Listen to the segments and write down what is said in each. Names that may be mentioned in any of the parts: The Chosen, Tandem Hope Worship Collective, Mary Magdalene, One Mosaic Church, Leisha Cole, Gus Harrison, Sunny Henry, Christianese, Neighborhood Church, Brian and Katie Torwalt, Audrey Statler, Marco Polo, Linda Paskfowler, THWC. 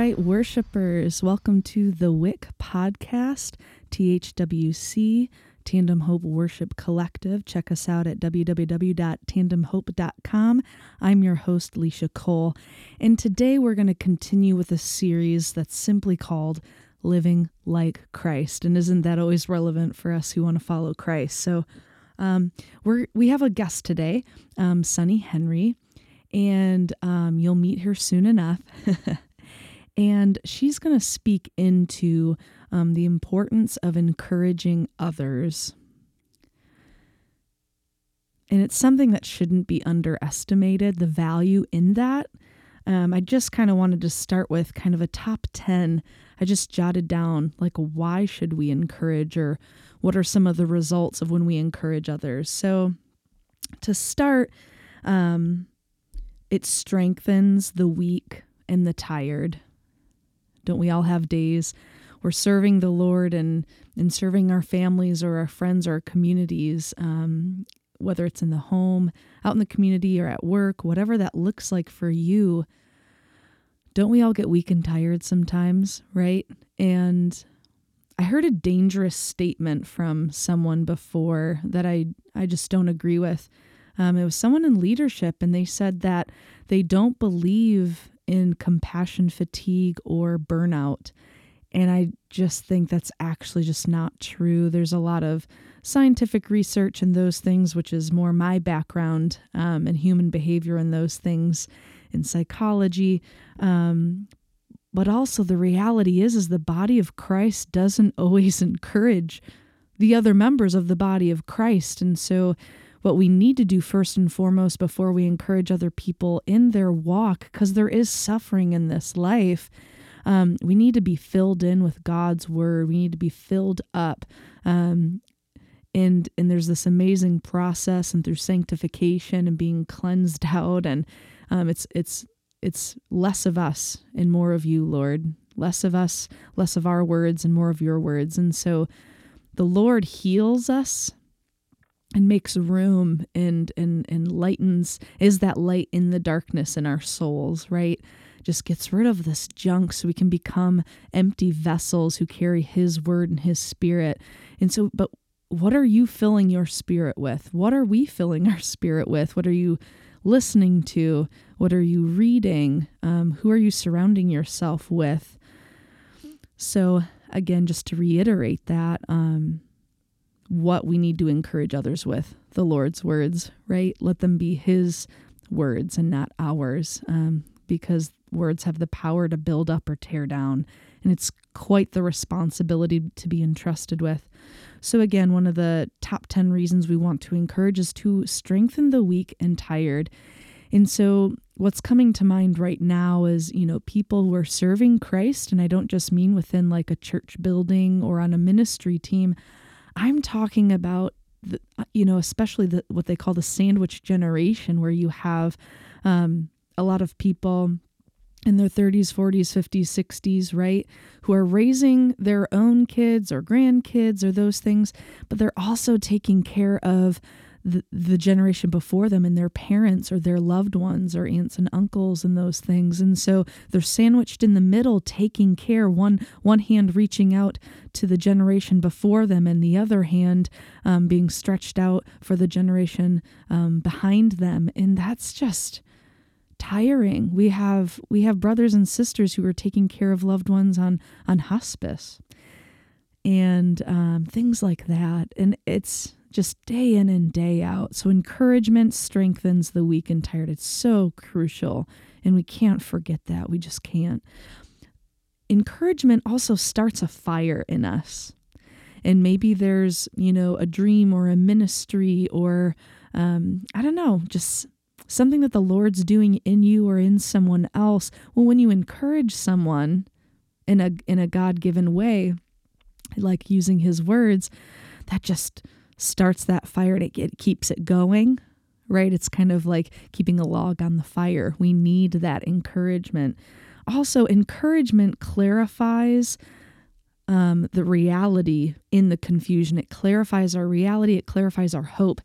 right, worshipers, welcome to the WIC podcast, THWC, Tandem Hope Worship Collective. Check us out at www.tandemhope.com. I'm your host, Leisha Cole, and today we're going to continue with a series that's simply called Living Like Christ, and isn't that always relevant for us who want to follow Christ? So we have a guest today, Sunny Henry, and you'll meet her soon enough. And she's going to speak into the importance of encouraging others. And it's something that shouldn't be underestimated, the value in that. I just kind of wanted to start with kind of a top 10. I just jotted down, like, why should we encourage, or what are some of the results of when we encourage others? So to start, it strengthens the weak and the tired. Don't we all have days we're serving the Lord and serving our families or our friends or our communities, whether it's in the home, out in the community, or at work, whatever that looks like for you? Don't we all get weak and tired sometimes, right? And I heard a dangerous statement from someone before that I just don't agree with. It was someone in leadership, and they said that they don't believe in compassion fatigue or burnout. And I just think that's actually just not true. There's a lot of scientific research in those things, which is more my background, and human behavior in those things, in psychology. But also the reality is the body of Christ doesn't always encourage the other members of the body of Christ. And so what we need to do first and foremost before we encourage other people in their walk, because there is suffering in this life, we need to be filled in with God's word. We need to be filled up. And there's this amazing process, and through sanctification and being cleansed out. And it's less of us and more of you, Lord. Less of us, less of our words, and more of your words. And so the Lord heals us and makes room and lightens, is that light in the darkness in our souls, right? Just gets rid of this junk so we can become empty vessels who carry his word and his spirit. And so, but what are you filling your spirit with? What are we filling our spirit with? What are you listening to? What are you reading? Who are you surrounding yourself with? So again, just to reiterate that, what we need to encourage others with, the Lord's words, right? Let them be his words and not ours, because words have the power to build up or tear down, and it's quite the responsibility to be entrusted with. So again, one of the top 10 reasons we want to encourage is to strengthen the weak and tired. And so what's coming to mind right now is, people who are serving Christ, and I don't just mean within like a church building or on a ministry team. I'm talking about, especially what they call the sandwich generation, where you have a lot of people in their 30s, 40s, 50s, 60s, right, who are raising their own kids or grandkids or those things, but they're also taking care of the generation before them and their parents or their loved ones or aunts and uncles and those things. And so they're sandwiched in the middle, taking care, one hand reaching out to the generation before them, and the other hand being stretched out for the generation behind them. And that's just tiring. We have brothers and sisters who are taking care of loved ones on hospice and things like that. And it's just day in and day out. So encouragement strengthens the weak and tired. It's so crucial, and we can't forget that. We just can't. Encouragement also starts a fire in us. And maybe there's, a dream or a ministry or, I don't know, just something that the Lord's doing in you or in someone else. Well, when you encourage someone in a God-given way, like using his words, that just starts that fire, and it keeps it going, right? It's kind of like keeping a log on the fire. We need that encouragement. Also, encouragement clarifies the reality in the confusion. It clarifies our reality. It clarifies our hope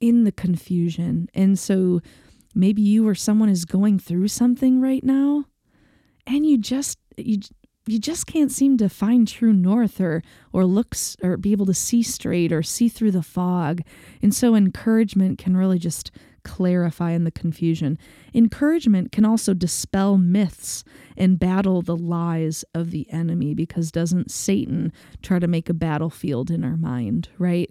in the confusion. And so maybe you or someone is going through something right now, and you just can't seem to find true north or looks or be able to see straight or see through the fog. And so encouragement can really just clarify in the confusion. Encouragement can also dispel myths and battle the lies of the enemy, because doesn't Satan try to make a battlefield in our mind, right?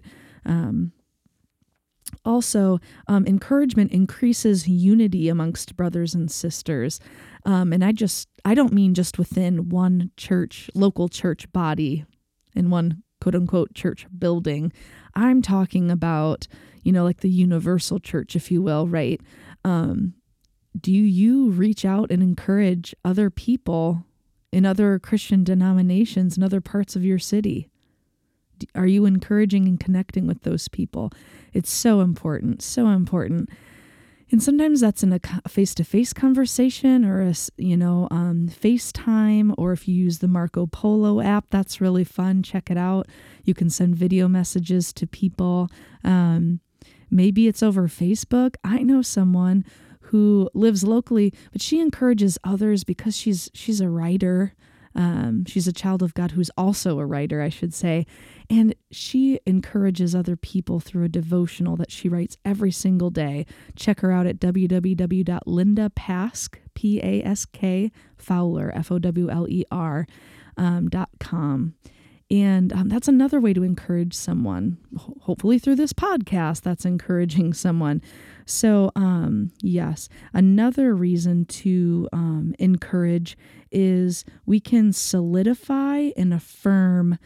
Also, encouragement increases unity amongst brothers and sisters. And I don't mean just within one church, local church body, in one quote unquote church building. I'm talking about, like the universal church, if you will, right? Do you reach out and encourage other people in other Christian denominations in other parts of your city? Are you encouraging and connecting with those people? It's so important, so important. And sometimes that's in a face-to-face conversation or a FaceTime, or if you use the Marco Polo app, that's really fun. Check it out. You can send video messages to people. Maybe it's over Facebook. I know someone who lives locally, but she encourages others because she's a writer. She's a child of God who's also a writer, I should say. And she encourages other people through a devotional that she writes every single day. Check her out at www.lindapaskfowler.com. And that's another way to encourage someone, hopefully through this podcast that's encouraging someone. So yes, another reason to encourage is we can solidify and affirm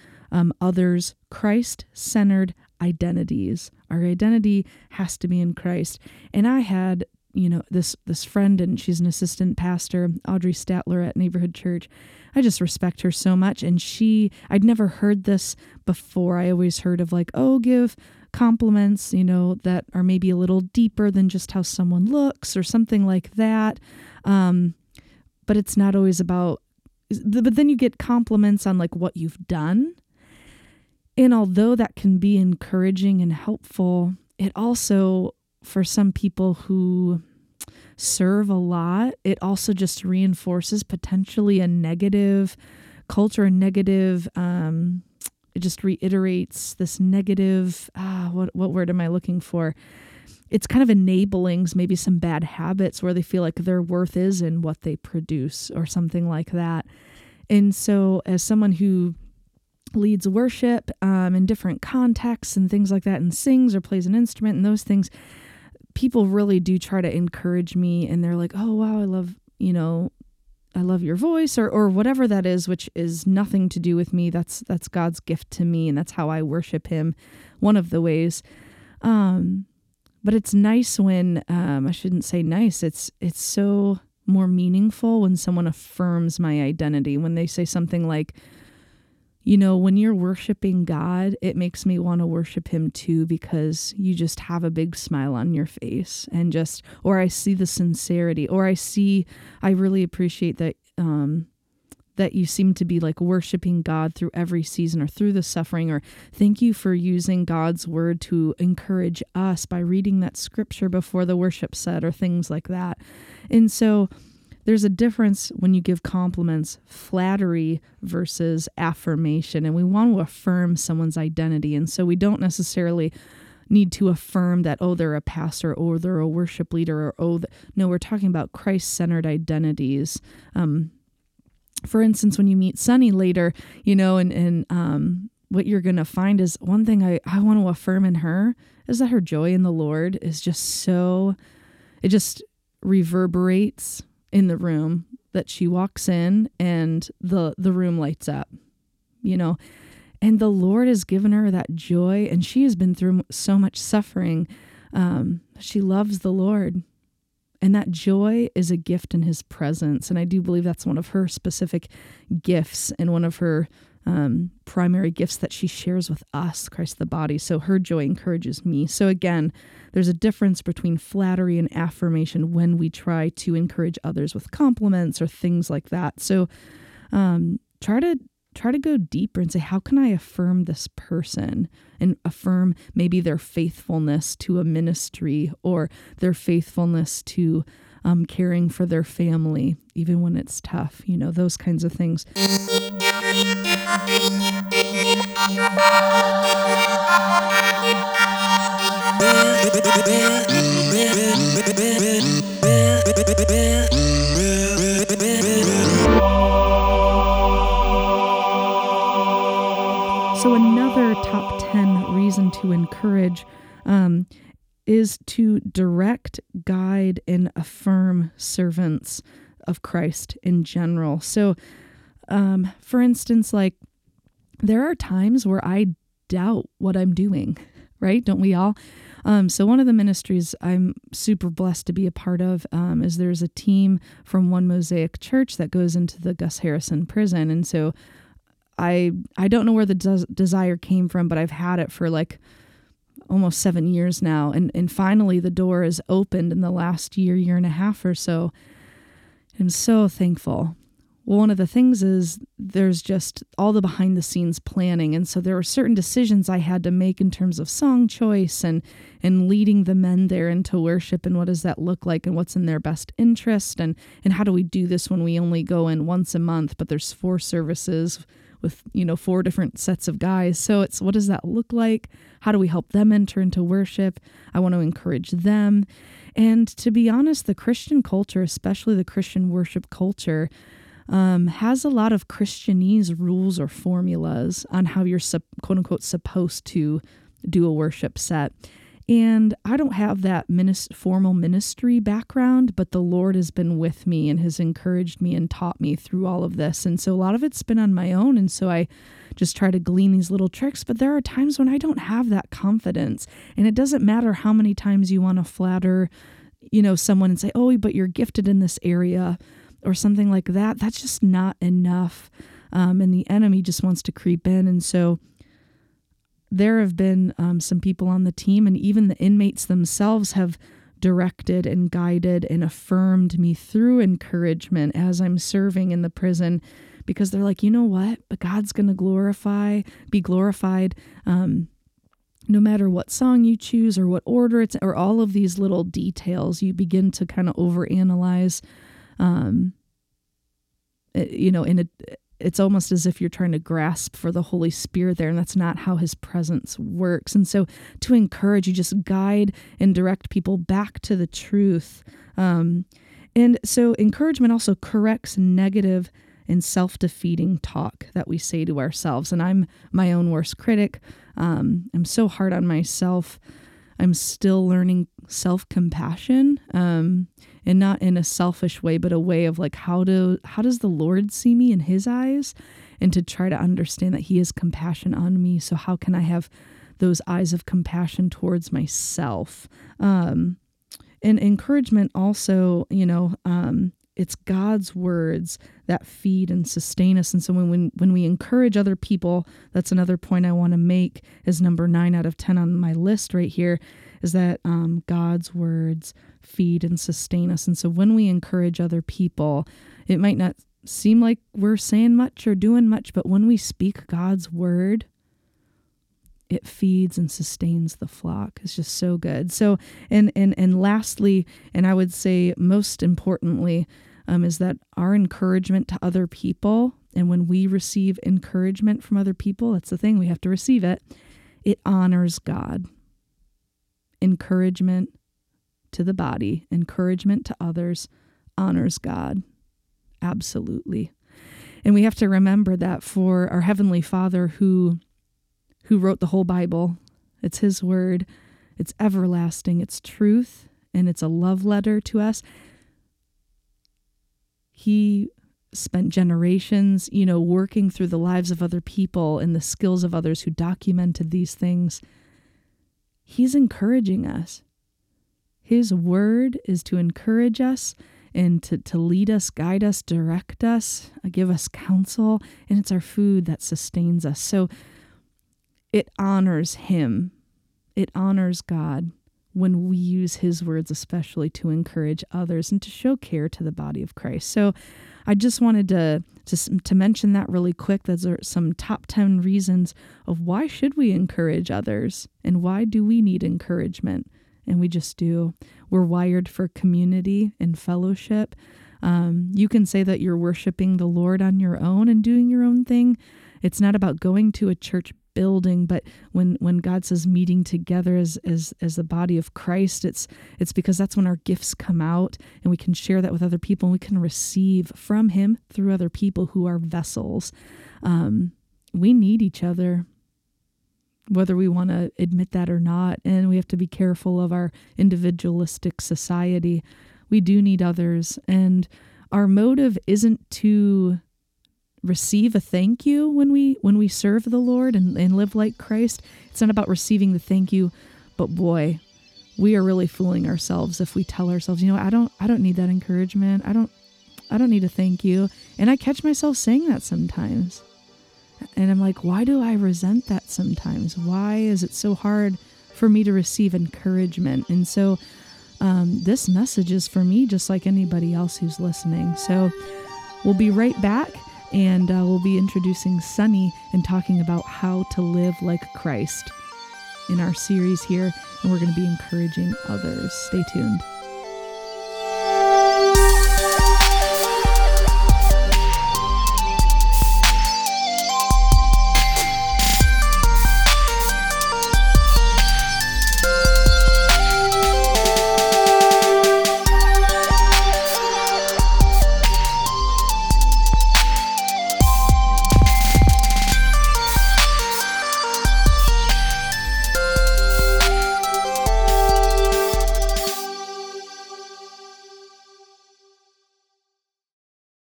others' Christ-centered identities. Our identity has to be in Christ. And I had this friend, and she's an assistant pastor, Audrey Statler at Neighborhood Church. I just respect her so much. And I'd never heard this before. I always heard of give compliments, that are maybe a little deeper than just how someone looks or something like that. But it's not always about, but then you get compliments on what you've done. And although that can be encouraging and helpful, it also, for some people who serve a lot, it also just reinforces potentially a negative culture, a negative, it just reiterates this negative, what word am I looking for? It's kind of enabling maybe some bad habits where they feel like their worth is in what they produce or something like that. And so as someone who leads worship in different contexts and things like that, and sings or plays an instrument and those things, people really do try to encourage me, and they're like, oh, wow, I love your voice or whatever that is, which is nothing to do with me. That's God's gift to me, and that's how I worship him, one of the ways. But it's nice when, I shouldn't say nice, it's so more meaningful when someone affirms my identity, when they say something like, when you're worshiping God, it makes me want to worship him too, because you just have a big smile on your face, and or I see the sincerity, or I really appreciate that you seem to be worshiping God through every season or through the suffering, or thank you for using God's word to encourage us by reading that scripture before the worship set, or things like that. And so there's a difference when you give compliments, flattery versus affirmation, and we want to affirm someone's identity. And so we don't necessarily need to affirm that, oh, they're a pastor, or they're a worship leader, or no, we're talking about Christ-centered identities. For instance, when you meet Sunny later, and what you're going to find is, one thing I want to affirm in her is that her joy in the Lord is just so, it just reverberates in the room that she walks in, and the room lights up, and the Lord has given her that joy, and she has been through so much suffering. She loves the Lord, and that joy is a gift in his presence. And I do believe that's one of her specific gifts, and one of her primary gifts that she shares with us, Christ the body. So her joy encourages me. So again, there's a difference between flattery and affirmation when we try to encourage others with compliments or things like that. So try to go deeper and say, how can I affirm this person, and affirm maybe their faithfulness to a ministry, or their faithfulness to caring for their family, even when it's tough, you know, those kinds of things. So another top 10 reason to encourage is to direct, guide, and affirm servants of Christ in general. So, for instance, like there are times where I doubt what I'm doing, right? Don't we all? So one of the ministries I'm super blessed to be a part of is there's a team from One Mosaic Church that goes into the Gus Harrison prison. And so I don't know where the desire came from, but I've had it for like almost 7 years now. And finally the door is opened in the last year and a half or so. I'm so thankful. Well, one of the things is there's just all the behind the scenes planning. And so there were certain decisions I had to make in terms of song choice and leading the men there into worship. And what does that look like and what's in their best interest? And how do we do this when we only go in once a month, but there's 4 services with, you know, 4 different sets of guys. So it's, what does that look like? How do we help them enter into worship? I want to encourage them. And to be honest, the Christian culture, especially the Christian worship culture, has a lot of Christianese rules or formulas on how you're quote unquote supposed to do a worship set. And I don't have that formal ministry background, but the Lord has been with me and has encouraged me and taught me through all of this. And so a lot of it's been on my own. And so I just try to glean these little tricks. But there are times when I don't have that confidence. And it doesn't matter how many times you want to flatter, you know, someone and say, oh, but you're gifted in this area or something like that. That's just not enough. And the enemy just wants to creep in. And so there have been some people on the team, and even the inmates themselves have directed and guided and affirmed me through encouragement as I'm serving in the prison, because they're like, you know what? But God's going to be glorified no matter what song you choose or what order it's, or all of these little details. You begin to kind of overanalyze, you know, it's almost as if you're trying to grasp for the Holy Spirit there, and that's not how his presence works. And so to encourage, you just guide and direct people back to the truth. And so encouragement also corrects negative and self-defeating talk that we say to ourselves. And I'm my own worst critic. I'm so hard on myself. I'm still learning self-compassion, and not in a selfish way, but a way of like, how does the Lord see me in his eyes, and to try to understand that he has compassion on me. So how can I have those eyes of compassion towards myself? And encouragement also, you know, it's God's words that feed and sustain us. And so when we encourage other people, that's another point I want to make, is number 9 out of 10 on my list right here, is that God's words feed and sustain us. And so when we encourage other people, it might not seem like we're saying much or doing much, but when we speak God's word, it feeds and sustains the flock. It's just so good. So, and lastly, and I would say most importantly, is that our encouragement to other people, and when we receive encouragement from other people, that's the thing, we have to receive it, it honors God. Encouragement to the body, encouragement to others, honors God. Absolutely. And we have to remember that for our Heavenly Father who wrote the whole Bible. It's his word. It's everlasting. It's truth. And it's a love letter to us. He spent generations, you know, working through the lives of other people and the skills of others who documented these things. He's encouraging us. His word is to encourage us and to lead us, guide us, direct us, give us counsel. And it's our food that sustains us. So it honors him. It honors God when we use his words, especially to encourage others and to show care to the body of Christ. So I just wanted to mention that really quick. Those are some top 10 reasons of why should we encourage others and why do we need encouragement. and we just do. We're wired for community and fellowship. You can say that you're worshiping the Lord on your own and doing your own thing. It's not about going to a church building, but when God says meeting together as the body of Christ, it's because that's when our gifts come out and we can share that with other people and we can receive from him through other people who are vessels. We need each other, whether we want to admit that or not. And we have to be careful of our individualistic society. We do need others. And our motive isn't to receive a thank you when we serve the Lord and live like Christ. It's not about receiving the thank you, but boy, we are really fooling ourselves if we tell ourselves, you know, I don't need that encouragement. I don't need a thank you. And I catch myself saying that sometimes. And I'm like, why do I resent that sometimes? Why is it so hard for me to receive encouragement? And so this message is for me, just like anybody else who's listening. So we'll be right back, and we'll be introducing Sunny and talking about how to live like Christ in our series here. And we're going to be encouraging others. Stay tuned.